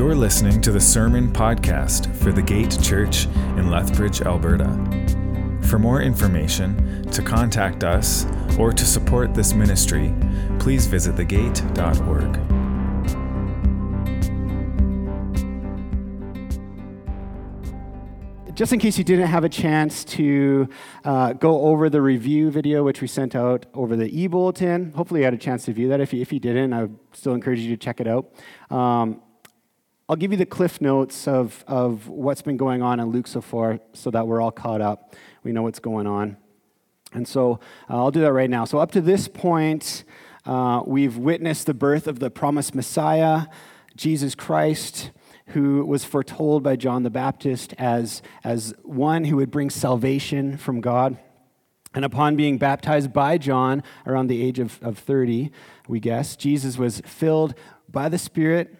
You're listening to the Sermon Podcast for The Gate Church in Lethbridge, Alberta. For more information, to contact us, or to support this ministry, please visit thegate.org. Just in case you didn't have a chance to go over the review video, which we sent out over the e-bulletin, hopefully you had a chance to view that. If you didn't, I would still encourage you to check it out. I'll give you the cliff notes of what's been going on in Luke so far so that we're all caught up. We know what's going on. And so I'll do that right now. So up to this point, we've witnessed the birth of the promised Messiah, Jesus Christ, who was foretold by John the Baptist as one who would bring salvation from God. And upon being baptized by John around the age of 30, we guess, Jesus was filled by the Spirit,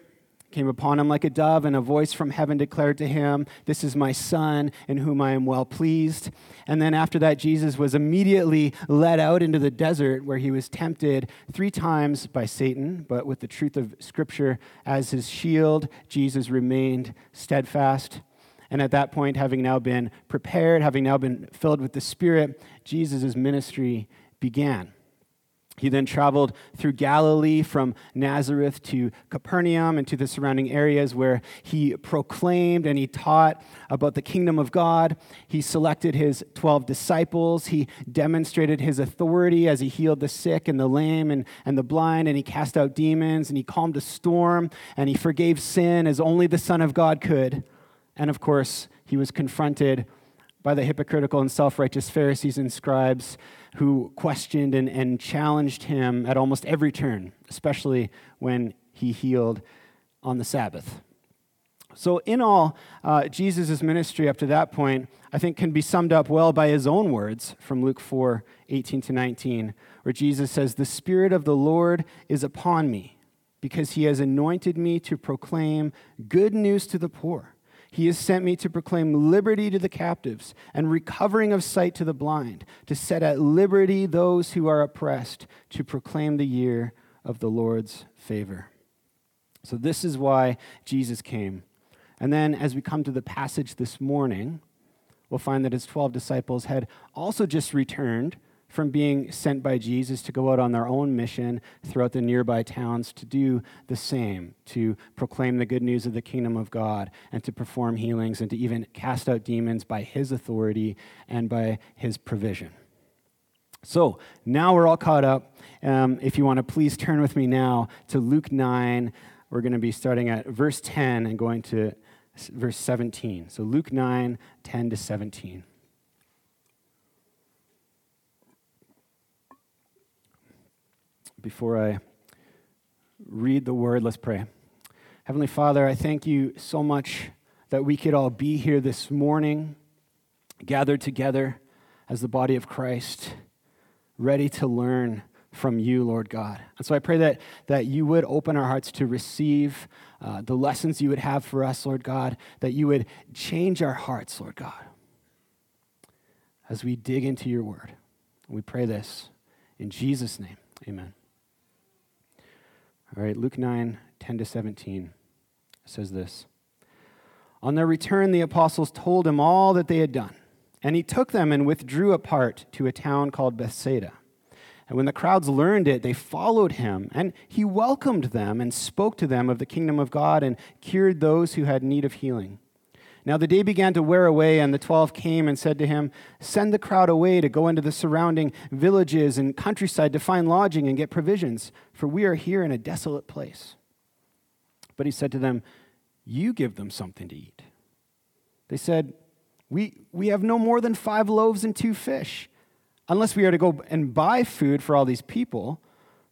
came upon him like a dove, and a voice from heaven declared to him, "This is my Son, in whom I am well pleased." And then after that, Jesus was immediately led out into the desert where he was tempted 3 times by Satan, but with the truth of Scripture as his shield, Jesus remained steadfast. And at that point, having now been prepared, having now been filled with the Spirit, Jesus' ministry began. He then traveled through Galilee from Nazareth to Capernaum and to the surrounding areas where he proclaimed and he taught about the kingdom of God. He selected his 12 disciples. He demonstrated his authority as he healed the sick and the lame and the blind, and he cast out demons, and he calmed a storm, and he forgave sin as only the Son of God could. And of course, he was confronted by the hypocritical and self-righteous Pharisees and scribes who questioned and challenged him at almost every turn, especially when he healed on the Sabbath. So in all, Jesus' ministry up to that point, I think, can be summed up well by his own words from Luke 4:18-19, where Jesus says, "The Spirit of the Lord is upon me, because he has anointed me to proclaim good news to the poor. He has sent me to proclaim liberty to the captives and recovering of sight to the blind, to set at liberty those who are oppressed, to proclaim the year of the Lord's favor." So this is why Jesus came. And then as we come to the passage this morning, we'll find that his 12 disciples had also just returned from being sent by Jesus to go out on their own mission throughout the nearby towns to do the same, to proclaim the good news of the kingdom of God and to perform healings and to even cast out demons by his authority and by his provision. So now we're all caught up. If you want to please turn with me now to Luke 9. We're going to be starting at verse 10 and going to verse 17. So Luke 9, 10 to 17. Before I read the word, let's pray. Heavenly Father, I thank you so much that we could all be here this morning, gathered together as the body of Christ, ready to learn from you, Lord God. And so I pray that you would open our hearts to receive the lessons you would have for us, Lord God, that you would change our hearts, Lord God, as we dig into your word. We pray this in Jesus' name. Amen. All right, Luke 9, 10 to 17 says this. "On their return, the apostles told him all that they had done, and he took them and withdrew apart to a town called Bethsaida. And when the crowds learned it, they followed him, and he welcomed them and spoke to them of the kingdom of God and cured those who had need of healing. Now the day began to wear away, and the 12 came and said to him, 'Send the crowd away to go into the surrounding villages and countryside to find lodging and get provisions, for we are here in a desolate place.' But he said to them, 'You give them something to eat.' They said, we have no more than 5 loaves and 2 fish, unless we are to go and buy food for all these people,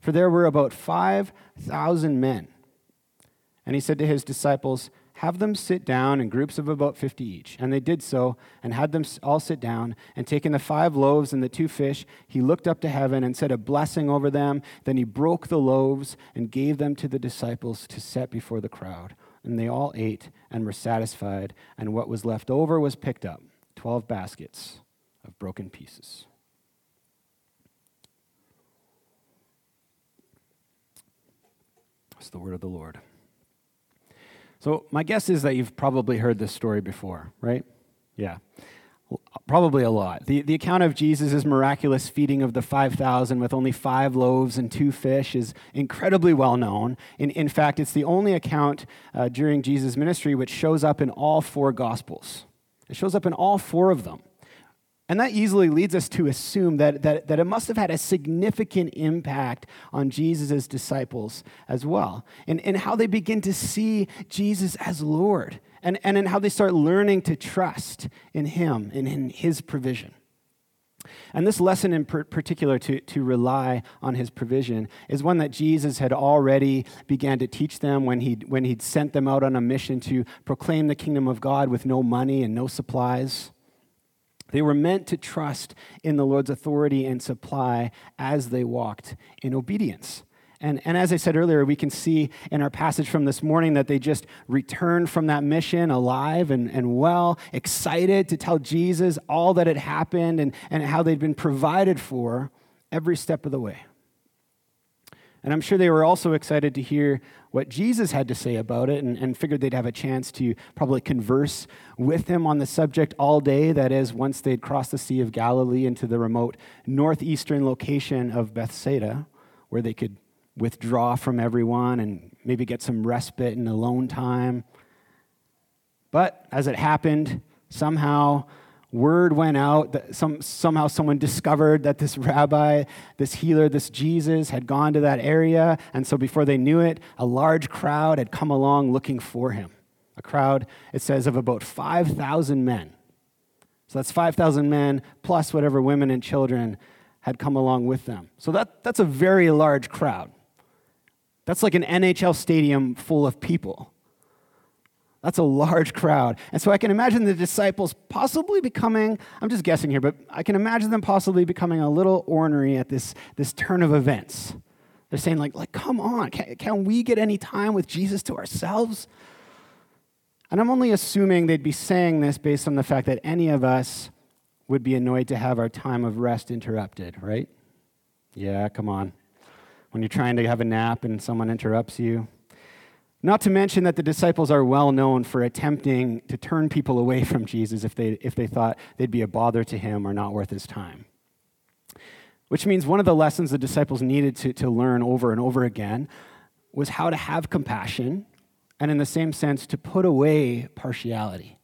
for there were about 5,000 men. And he said to his disciples, 'Have them sit down in groups of about 50 each.' And they did so, and had them all sit down. And taking the 5 loaves and the 2 fish, he looked up to heaven and said a blessing over them. Then he broke the loaves and gave them to the disciples to set before the crowd. And they all ate and were satisfied. And what was left over was picked up, 12 baskets of broken pieces." That's the word of the Lord. So my guess is that you've probably heard this story before, right? Yeah, probably a lot. The account of Jesus' miraculous feeding of the 5,000 with only 5 loaves and 2 fish is incredibly well known. In fact, it's the only account during Jesus' ministry which shows up in all 4 Gospels. It shows up in all 4 of them. And that easily leads us to assume that it must have had a significant impact on Jesus' disciples as well, and how they begin to see Jesus as Lord, and in how they start learning to trust in him and in his provision. And this lesson in particular to rely on his provision is one that Jesus had already began to teach them when he'd sent them out on a mission to proclaim the kingdom of God with no money and no supplies. They were meant to trust in the Lord's authority and supply as they walked in obedience. And as I said earlier, we can see in our passage from this morning that they just returned from that mission alive and well, excited to tell Jesus all that had happened and how they'd been provided for every step of the way. And I'm sure they were also excited to hear what Jesus had to say about it and figured they'd have a chance to probably converse with him on the subject all day. That is, once they'd crossed the Sea of Galilee into the remote northeastern location of Bethsaida, where they could withdraw from everyone and maybe get some respite and alone time. But as it happened, somehow word went out that someone discovered that this rabbi, this healer, this Jesus had gone to that area, and so before they knew it, a large crowd had come along looking for him. A crowd, it says, of about 5,000 men. So that's 5,000 men plus whatever women and children had come along with them. So that's a very large crowd. That's like an NHL stadium full of people. That's a large crowd. And so I can imagine the disciples possibly becoming, I'm just guessing here, but I can imagine them possibly becoming a little ornery at this turn of events. They're saying like, come on, can we get any time with Jesus to ourselves? And I'm only assuming they'd be saying this based on the fact that any of us would be annoyed to have our time of rest interrupted, right? Yeah, come on. When you're trying to have a nap and someone interrupts you. Not to mention that the disciples are well known for attempting to turn people away from Jesus if they thought they'd be a bother to him or not worth his time. Which means one of the lessons the disciples needed to learn over and over again was how to have compassion and, in the same sense, to put away partiality,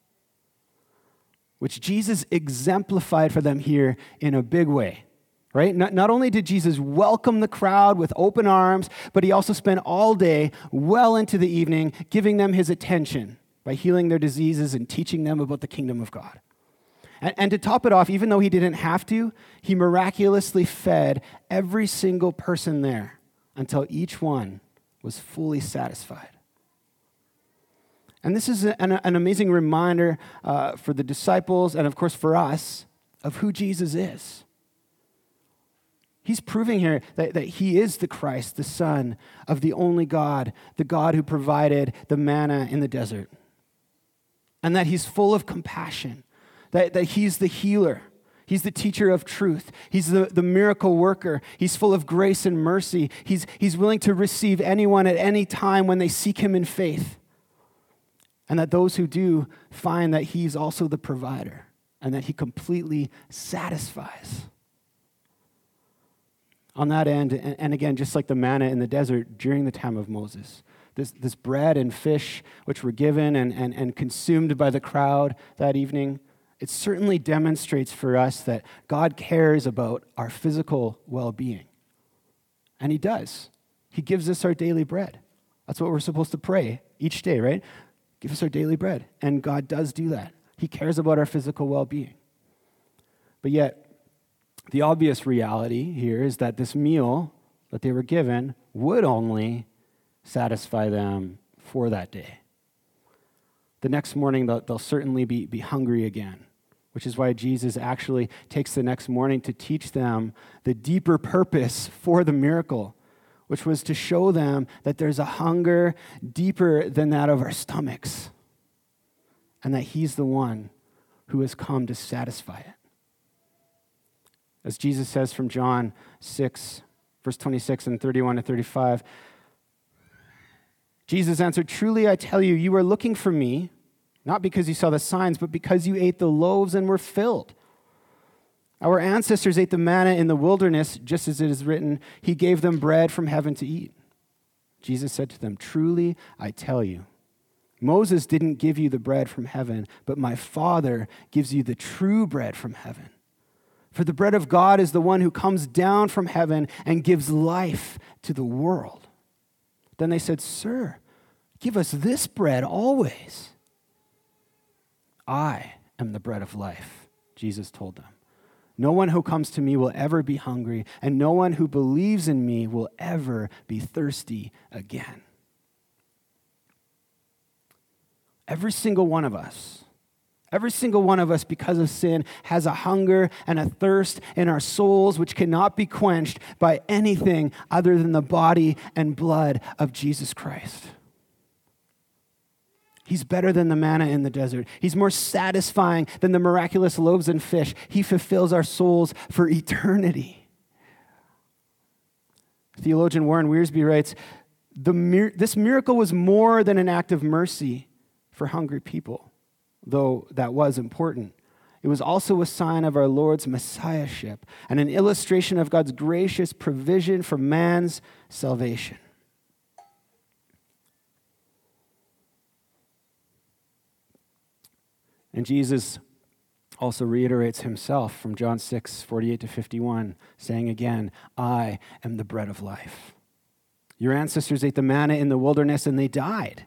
which Jesus exemplified for them here in a big way. Right? Not only did Jesus welcome the crowd with open arms, but he also spent all day, well into the evening, giving them his attention by healing their diseases and teaching them about the kingdom of God. And to top it off, even though he didn't have to, he miraculously fed every single person there until each one was fully satisfied. And this is an amazing reminder for the disciples and, of course, for us of who Jesus is. He's proving here that he is the Christ, the Son of the only God, the God who provided the manna in the desert, and that he's full of compassion, that he's the healer, he's the teacher of truth, he's the miracle worker, he's full of grace and mercy, he's willing to receive anyone at any time when they seek him in faith, and that those who do find that he's also the provider, and that he completely satisfies. On that end, and again, just like the manna in the desert during the time of Moses, this bread and fish which were given and consumed by the crowd that evening, it certainly demonstrates for us that God cares about our physical well-being. And he does. He gives us our daily bread. That's what we're supposed to pray each day, right? Give us our daily bread. And God does do that. He cares about our physical well-being. But yet, the obvious reality here is that this meal that they were given would only satisfy them for that day. The next morning, they'll certainly be hungry again, which is why Jesus actually takes the next morning to teach them the deeper purpose for the miracle, which was to show them that there's a hunger deeper than that of our stomachs, and that he's the one who has come to satisfy it. As Jesus says from John 6, verse 26 and 31 to 35, Jesus answered, "Truly I tell you, you are looking for me, not because you saw the signs, but because you ate the loaves and were filled. Our ancestors ate the manna in the wilderness, just as it is written, 'He gave them bread from heaven to eat.'" Jesus said to them, "Truly I tell you, Moses didn't give you the bread from heaven, but my Father gives you the true bread from heaven. For the bread of God is the one who comes down from heaven and gives life to the world." Then they said, "Sir, give us this bread always." "I am the bread of life," Jesus told them. "No one who comes to me will ever be hungry, and no one who believes in me will ever be thirsty again." Every single one of us, because of sin, has a hunger and a thirst in our souls which cannot be quenched by anything other than the body and blood of Jesus Christ. He's better than the manna in the desert. He's more satisfying than the miraculous loaves and fish. He fulfills our souls for eternity. Theologian Warren Wiersbe writes, "This miracle was more than an act of mercy for hungry people, though that was important. It was also a sign of our Lord's messiahship and an illustration of God's gracious provision for man's salvation." And Jesus also reiterates himself from John 6:48-51, saying again, "I am the bread of life. Your ancestors ate the manna in the wilderness and they died.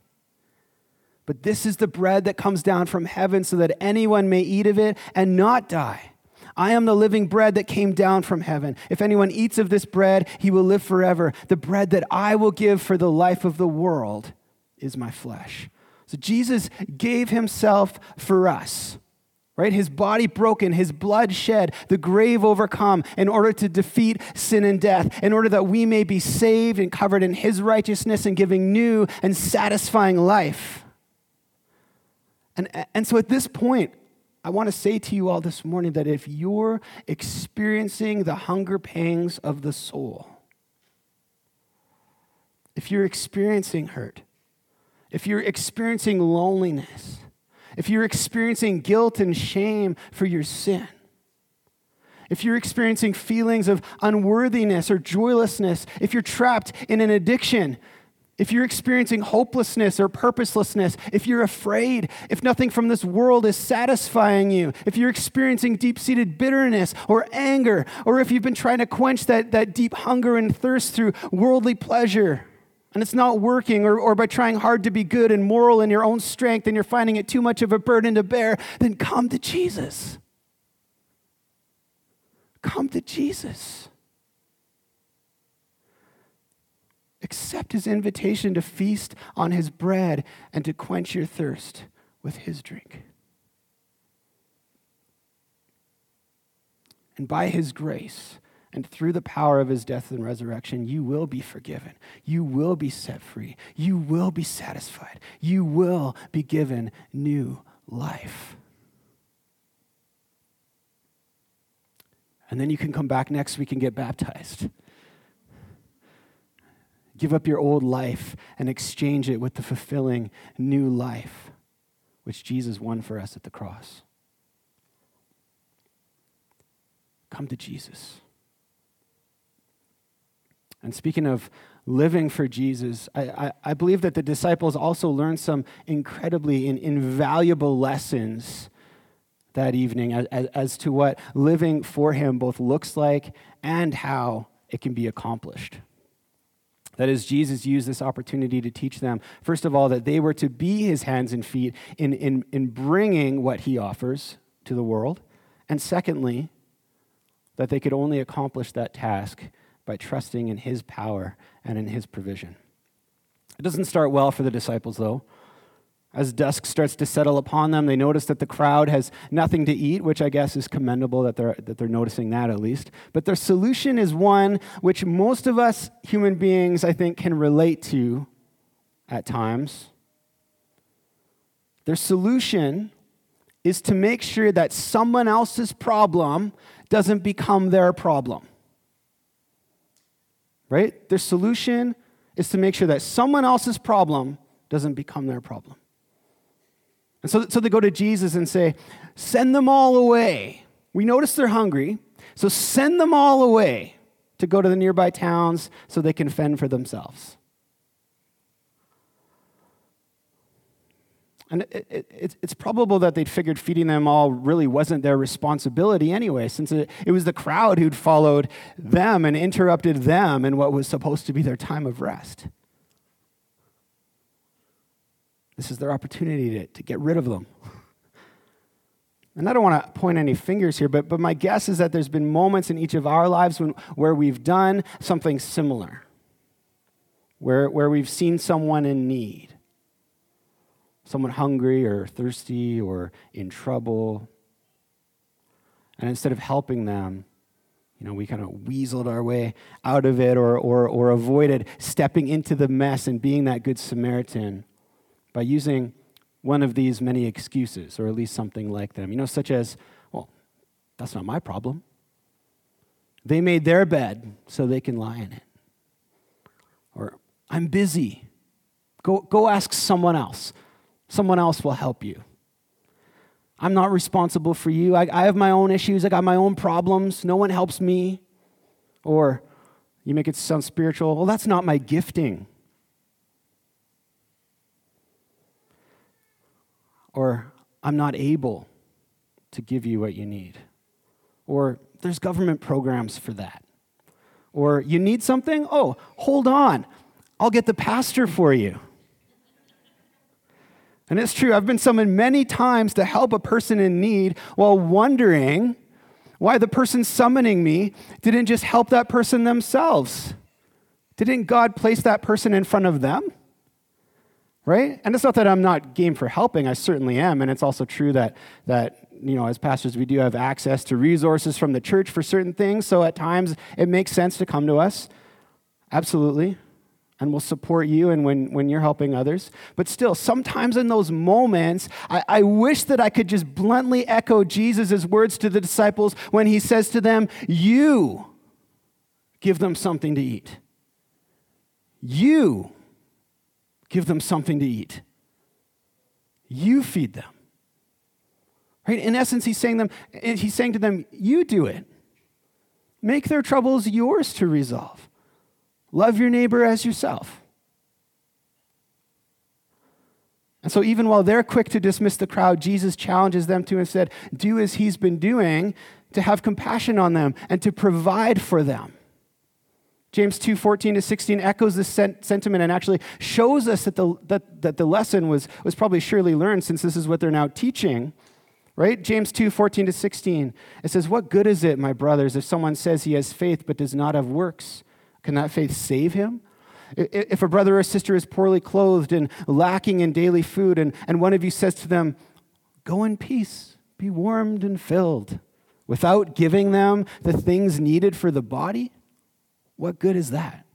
But this is the bread that comes down from heaven so that anyone may eat of it and not die. I am the living bread that came down from heaven. If anyone eats of this bread, he will live forever. The bread that I will give for the life of the world is my flesh." So Jesus gave himself for us, right? His body broken, his blood shed, the grave overcome in order to defeat sin and death, in order that we may be saved and covered in his righteousness and giving new and satisfying life. And so at this point, I want to say to you all this morning that if you're experiencing the hunger pangs of the soul, if you're experiencing hurt, if you're experiencing loneliness, if you're experiencing guilt and shame for your sin, if you're experiencing feelings of unworthiness or joylessness, if you're trapped in an addiction, if you're experiencing hopelessness or purposelessness, if you're afraid, if nothing from this world is satisfying you, if you're experiencing deep-seated bitterness or anger, or if you've been trying to quench that deep hunger and thirst through worldly pleasure, and it's not working, or by trying hard to be good and moral in your own strength, and you're finding it too much of a burden to bear, then come to Jesus. Come to Jesus. Accept his invitation to feast on his bread and to quench your thirst with his drink. And by his grace, and through the power of his death and resurrection, you will be forgiven. You will be set free. You will be satisfied. You will be given new life. And then you can come back next week and get baptized. Give up your old life and exchange it with the fulfilling new life, which Jesus won for us at the cross. Come to Jesus. And speaking of living for Jesus, I believe that the disciples also learned some incredibly and invaluable lessons that evening as to what living for him both looks like and how it can be accomplished. That is, Jesus used this opportunity to teach them, first of all, that they were to be his hands and feet in bringing what he offers to the world, and secondly, that they could only accomplish that task by trusting in his power and in his provision. It doesn't start well for the disciples, though. As dusk starts to settle upon them, they notice that the crowd has nothing to eat, which I guess is commendable that they're noticing that at least. But their solution is one which most of us human beings, I think, can relate to at times. Their solution is to make sure that someone else's problem doesn't become their problem. Right? Their solution is to make sure that someone else's problem doesn't become their problem. And so they go to Jesus and say, send them all away. We notice they're hungry, so send them all away to go to the nearby towns so they can fend for themselves. And it's probable that they'd figured feeding them all really wasn't their responsibility anyway, since it was the crowd who'd followed them and interrupted them in what was supposed to be their time of rest. This is their opportunity to get rid of them. And I don't want to point any fingers here, but my guess is that there's been moments in each of our lives where we've done something similar, where we've seen someone in need. Someone hungry or thirsty or in trouble. And instead of helping them, we kind of weaseled our way out of it or avoided stepping into the mess and being that good Samaritan by using one of these many excuses, or at least something like them, such as, well, that's not my problem. They made their bed so they can lie in it. Or, I'm busy. Go ask someone else. Someone else will help you. I'm not responsible for you. I have my own issues. I got my own problems. No one helps me. Or you make it sound spiritual. Well, that's not my gifting. Or I'm not able to give you what you need. Or there's government programs for that. Or you need something? Oh, hold on. I'll get the pastor for you. And it's true, I've been summoned many times to help a person in need while wondering why the person summoning me didn't just help that person themselves. Didn't God place that person in front of them? Right? And it's not that I'm not game for helping, I certainly am, and it's also true that as pastors, we do have access to resources from the church for certain things, so at times it makes sense to come to us. Absolutely. And we'll support you and when you're helping others. But still, sometimes in those moments, I wish that I could just bluntly echo Jesus' words to the disciples when he says to them, you give them something to eat. You give them something to eat. You feed them. Right? In essence, he's saying to them, you do it. Make their troubles yours to resolve. Love your neighbor as yourself. And so even while they're quick to dismiss the crowd, Jesus challenges them to instead do as he's been doing, to have compassion on them and to provide for them. James 2:14-16 echoes this sentiment and actually shows us that the lesson was probably surely learned, since this is what they're now teaching. Right? James 2:14-16, it says, what good is it, my brothers, if someone says he has faith but does not have works? Can that faith save him? If a brother or sister is poorly clothed and lacking in daily food, and one of you says to them, go in peace, be warmed and filled, without giving them the things needed for the body, what good is that?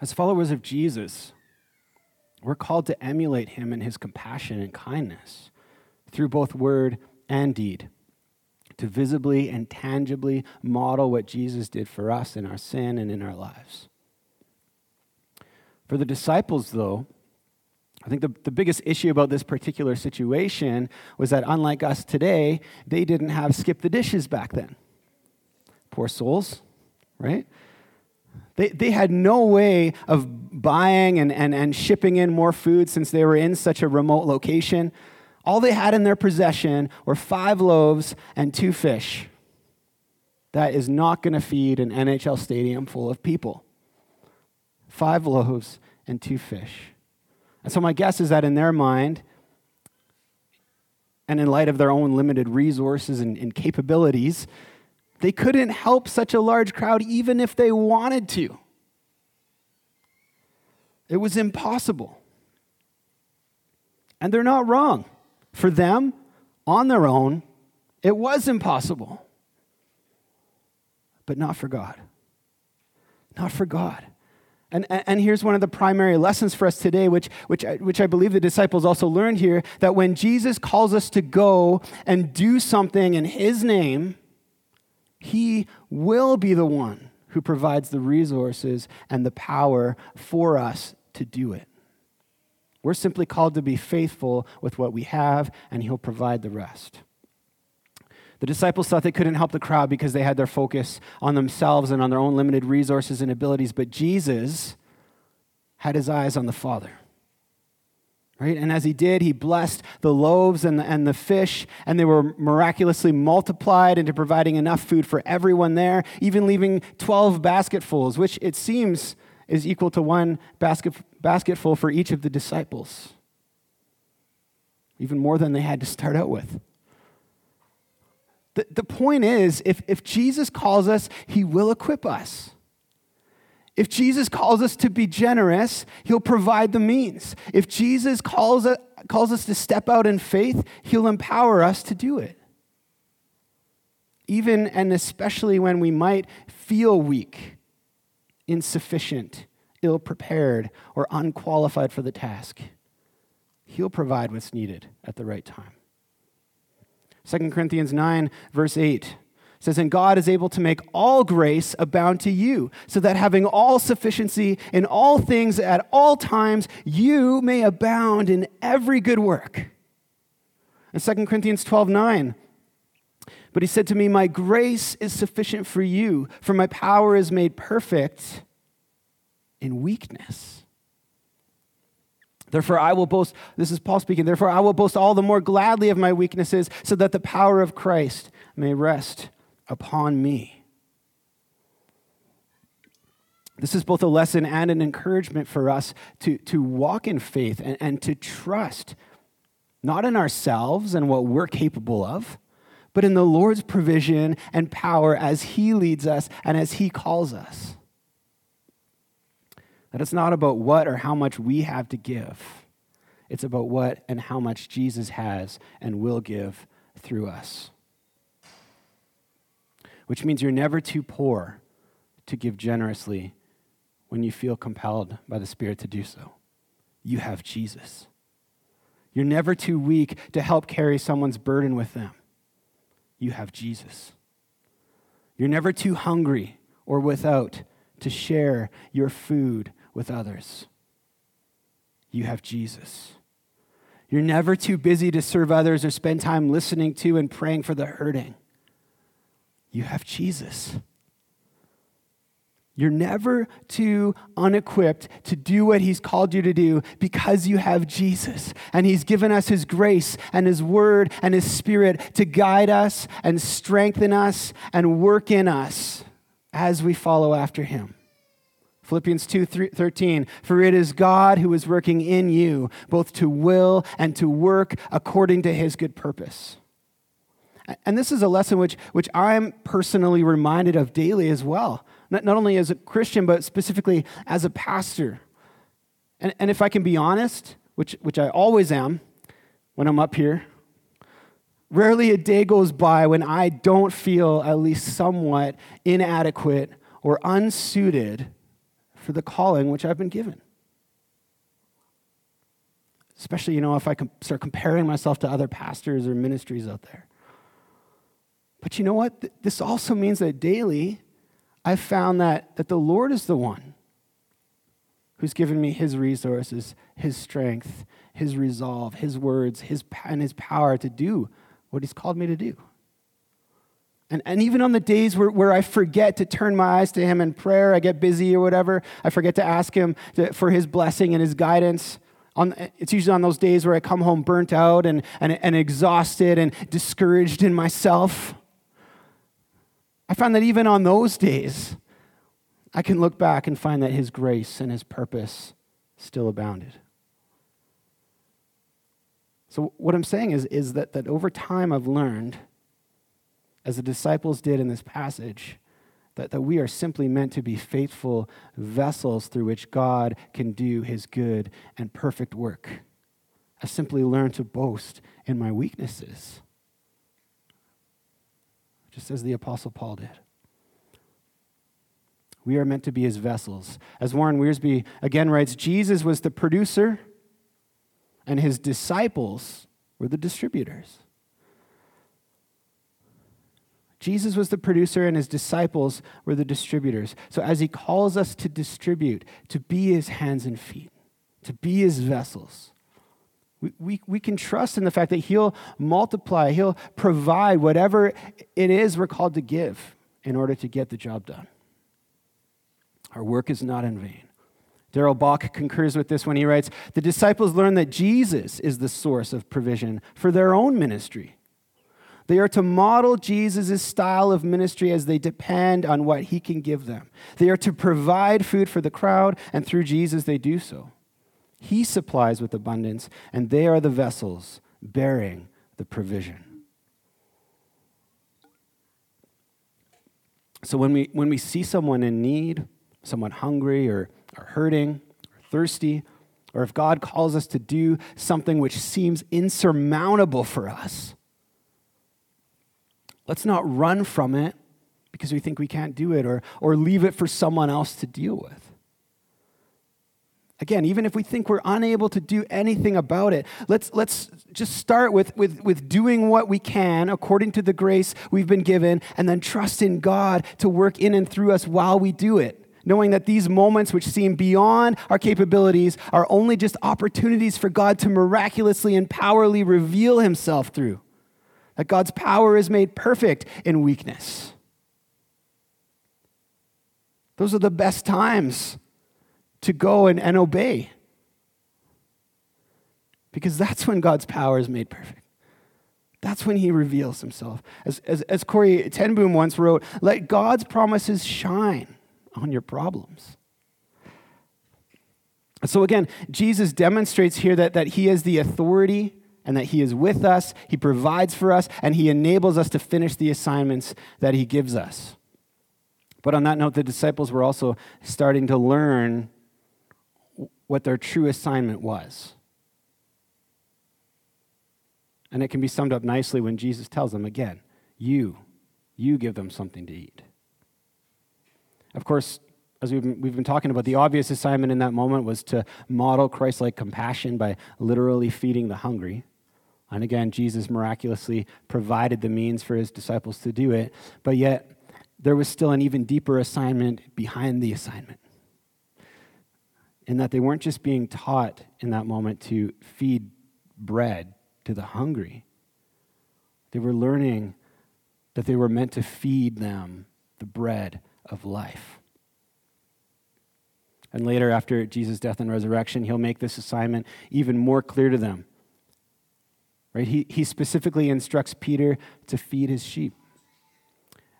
As followers of Jesus, we're called to emulate him in his compassion and kindness through both word and deed, to visibly and tangibly model what Jesus did for us in our sin and in our lives. For the disciples, though, I think the biggest issue about this particular situation was that, unlike us today, they didn't have skip the dishes back then. Poor souls, right? They had no way of buying and shipping in more food, since they were in such a remote location. All they had in their possession were 5 loaves and 2 fish. That is not going to feed an NHL stadium full of people. 5 loaves and 2 fish. And so my guess is that in their mind, and in light of their own limited resources and capabilities, they couldn't help such a large crowd even if they wanted to. It was impossible. And they're not wrong. For them, on their own, it was impossible. But not for God. Not for God. And here's one of the primary lessons for us today, which I believe the disciples also learned here, that when Jesus calls us to go and do something in his name, he will be the one who provides the resources and the power for us to do it. We're simply called to be faithful with what we have, and he'll provide the rest. The disciples thought they couldn't help the crowd because they had their focus on themselves and on their own limited resources and abilities, but Jesus had his eyes on the Father, right? And as he did, he blessed the loaves and the fish, and they were miraculously multiplied into providing enough food for everyone there, even leaving 12 basketfuls, which it seems is equal to one basketful for each of the disciples, even more than they had to start out with. The point is, if Jesus calls us, he will equip us. If Jesus calls us to be generous, he'll provide the means. If Jesus calls us to step out in faith, he'll empower us to do it. Even and especially when we might feel weak, insufficient, ill-prepared, or unqualified for the task, he'll provide what's needed at the right time. 2 Corinthians 9, verse 8 says, "And God is able to make all grace abound to you, so that having all sufficiency in all things at all times, you may abound in every good work." And 2 Corinthians 12, 9, "But he said to me, 'My grace is sufficient for you, for my power is made perfect in weakness.' Therefore I will boast," this is Paul speaking, "therefore I will boast all the more gladly of my weaknesses, so that the power of Christ may rest upon me." This is both a lesson and an encouragement for us to walk in faith and to trust, not in ourselves and what we're capable of, but in the Lord's provision and power as he leads us and as he calls us. That it's not about what or how much we have to give. It's about what and how much Jesus has and will give through us. Which means you're never too poor to give generously when you feel compelled by the Spirit to do so. You have Jesus. You're never too weak to help carry someone's burden with them. You have Jesus. You're never too hungry or without to share your food with others. You have Jesus. You're never too busy to serve others or spend time listening to and praying for the hurting. You have Jesus. You're never too unequipped to do what he's called you to do because you have Jesus. And he's given us his grace and his word and his Spirit to guide us and strengthen us and work in us as we follow after him. Philippians 2:13, "For it is God who is working in you, both to will and to work according to his good purpose." And this is a lesson which I'm personally reminded of daily as well, not only as a Christian, but specifically as a pastor. And if I can be honest, which I always am when I'm up here, rarely a day goes by when I don't feel at least somewhat inadequate or unsuited for the calling which I've been given. Especially, if I start comparing myself to other pastors or ministries out there. But you know what? This also means that daily I've found that the Lord is the one who's given me his resources, his strength, his resolve, his words, and his power to do what he's called me to do. And even on the days where I forget to turn my eyes to him in prayer, I get busy or whatever, I forget to ask him for his blessing and his guidance. It's usually on those days where I come home burnt out and exhausted and discouraged in myself. I found that even on those days, I can look back and find that his grace and his purpose still abounded. So what I'm saying is that over time I've learned, as the disciples did in this passage, that we are simply meant to be faithful vessels through which God can do his good and perfect work. I simply learned to boast in my weaknesses, just as the Apostle Paul did. We are meant to be his vessels. As Warren Wiersbe again writes, Jesus was the producer and his disciples were the distributors. Jesus was the producer and his disciples were the distributors. So as he calls us to distribute, to be his hands and feet, to be his vessels, we can trust in the fact that he'll multiply, he'll provide whatever it is we're called to give in order to get the job done. Our work is not in vain. Darrell Bach concurs with this when he writes, the disciples learn that Jesus is the source of provision for their own ministry. They are to model Jesus' style of ministry as they depend on what he can give them. They are to provide food for the crowd, and through Jesus they do so. He supplies with abundance, and they are the vessels bearing the provision. So when we see someone in need, someone hungry or hurting or thirsty, or if God calls us to do something which seems insurmountable for us, let's not run from it because we think we can't do it or leave it for someone else to deal with. Again, even if we think we're unable to do anything about it, let's just start with doing what we can according to the grace we've been given and then trust in God to work in and through us while we do it, knowing that these moments which seem beyond our capabilities are only just opportunities for God to miraculously and powerfully reveal himself through. That God's power is made perfect in weakness. Those are the best times to go and obey. Because that's when God's power is made perfect. That's when he reveals himself. As Corrie Ten Boom once wrote, let God's promises shine on your problems. So again, Jesus demonstrates here that he is the authority and that he is with us, he provides for us, and he enables us to finish the assignments that he gives us. But on that note, the disciples were also starting to learn what their true assignment was. And it can be summed up nicely when Jesus tells them again, you give them something to eat. Of course, as we've been talking about, the obvious assignment in that moment was to model Christ-like compassion by literally feeding the hungry. And again, Jesus miraculously provided the means for his disciples to do it, but yet there was still an even deeper assignment behind the assignment, in that they weren't just being taught in that moment to feed bread to the hungry. They were learning that they were meant to feed them the bread of life. And later, after Jesus' death and resurrection, he'll make this assignment even more clear to them. Right? He specifically instructs Peter to feed his sheep.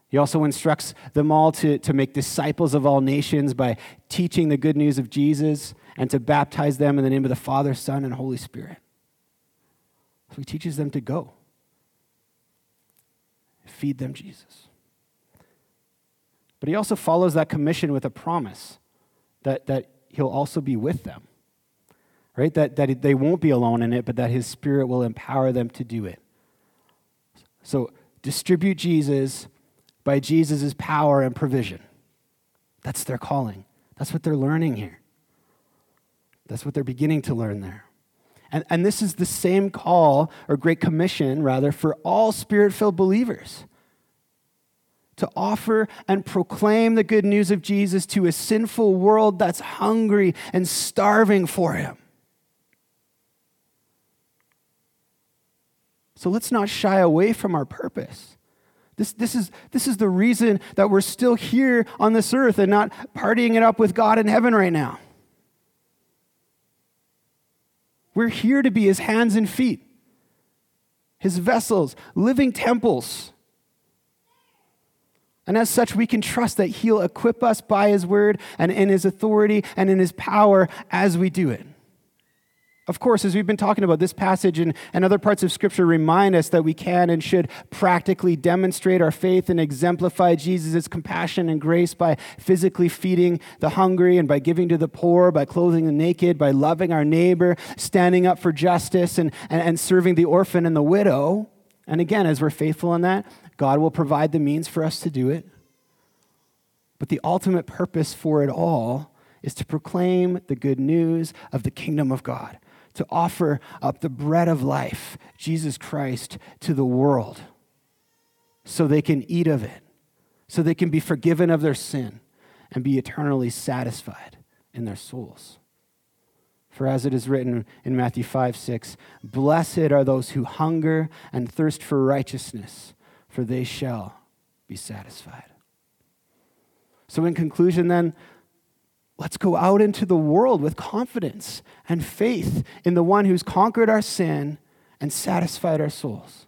He also instructs them all to make disciples of all nations by teaching the good news of Jesus and to baptize them in the name of the Father, Son, and Holy Spirit. So he teaches them to go. Feed them Jesus. But he also follows that commission with a promise that he'll also be with them, right? That they won't be alone in it, but that his Spirit will empower them to do it. So distribute Jesus by Jesus' power and provision. That's their calling. That's what they're learning here. That's what they're beginning to learn there. And this is the same call, or great commission, rather, for all Spirit-filled believers, to offer and proclaim the good news of Jesus to a sinful world that's hungry and starving for him. So let's not shy away from our purpose. This is the reason that we're still here on this earth and not partying it up with God in heaven right now. We're here to be his hands and feet, his vessels, living temples. And as such, we can trust that he'll equip us by his word and in his authority and in his power as we do it. Of course, as we've been talking about, this passage and other parts of Scripture remind us that we can and should practically demonstrate our faith and exemplify Jesus' compassion and grace by physically feeding the hungry and by giving to the poor, by clothing the naked, by loving our neighbor, standing up for justice, and serving the orphan and the widow. And again, as we're faithful in that, God will provide the means for us to do it. But the ultimate purpose for it all is to proclaim the good news of the kingdom of God, to offer up the bread of life, Jesus Christ, to the world so they can eat of it, so they can be forgiven of their sin and be eternally satisfied in their souls. For as it is written in Matthew 5:6, "Blessed are those who hunger and thirst for righteousness, for they shall be satisfied." So in conclusion then, let's go out into the world with confidence and faith in the one who's conquered our sin and satisfied our souls.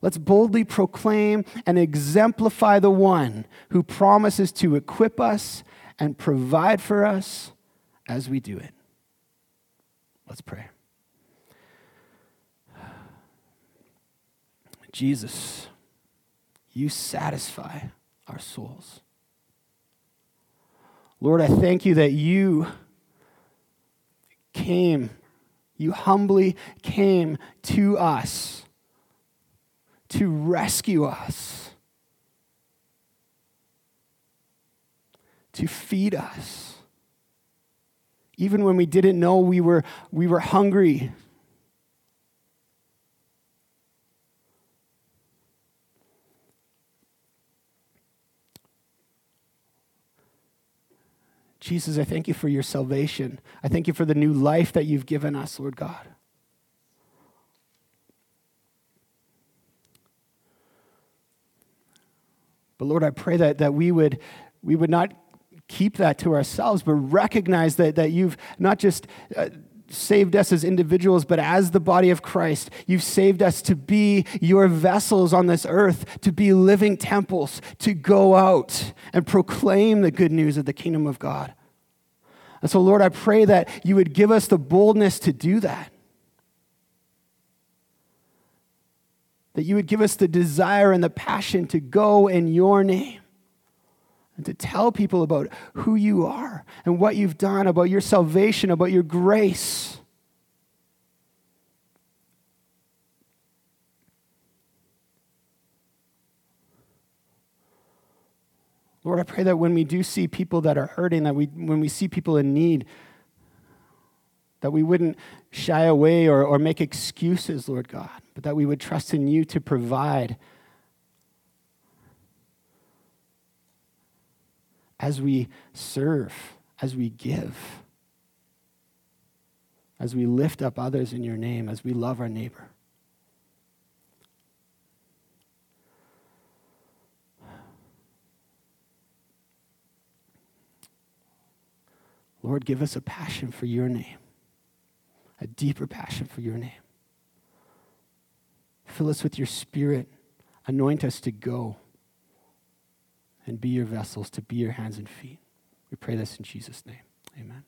Let's boldly proclaim and exemplify the one who promises to equip us and provide for us as we do it. Let's pray. Jesus, you satisfy our souls. Lord, I thank you that you came, you humbly came to us to rescue us, to feed us. Even when we didn't know we were hungry. Jesus, I thank you for your salvation. I thank you for the new life that you've given us, Lord God. But Lord, I pray that we would not keep that to ourselves, but recognize that you've not just saved us as individuals, but as the body of Christ. You've saved us to be your vessels on this earth, to be living temples, to go out and proclaim the good news of the kingdom of God. And so, Lord, I pray that you would give us the boldness to do that, that you would give us the desire and the passion to go in your name, and to tell people about who you are and what you've done, about your salvation, about your grace. Lord, I pray that when we do see people that are hurting, when we see people in need, that we wouldn't shy away or make excuses, Lord God, but that we would trust in you to provide as we serve, as we give, as we lift up others in your name, as we love our neighbor. Lord, give us a passion for your name, a deeper passion for your name. Fill us with your Spirit. Anoint us to go and be your vessels, to be your hands and feet. We pray this in Jesus' name. Amen.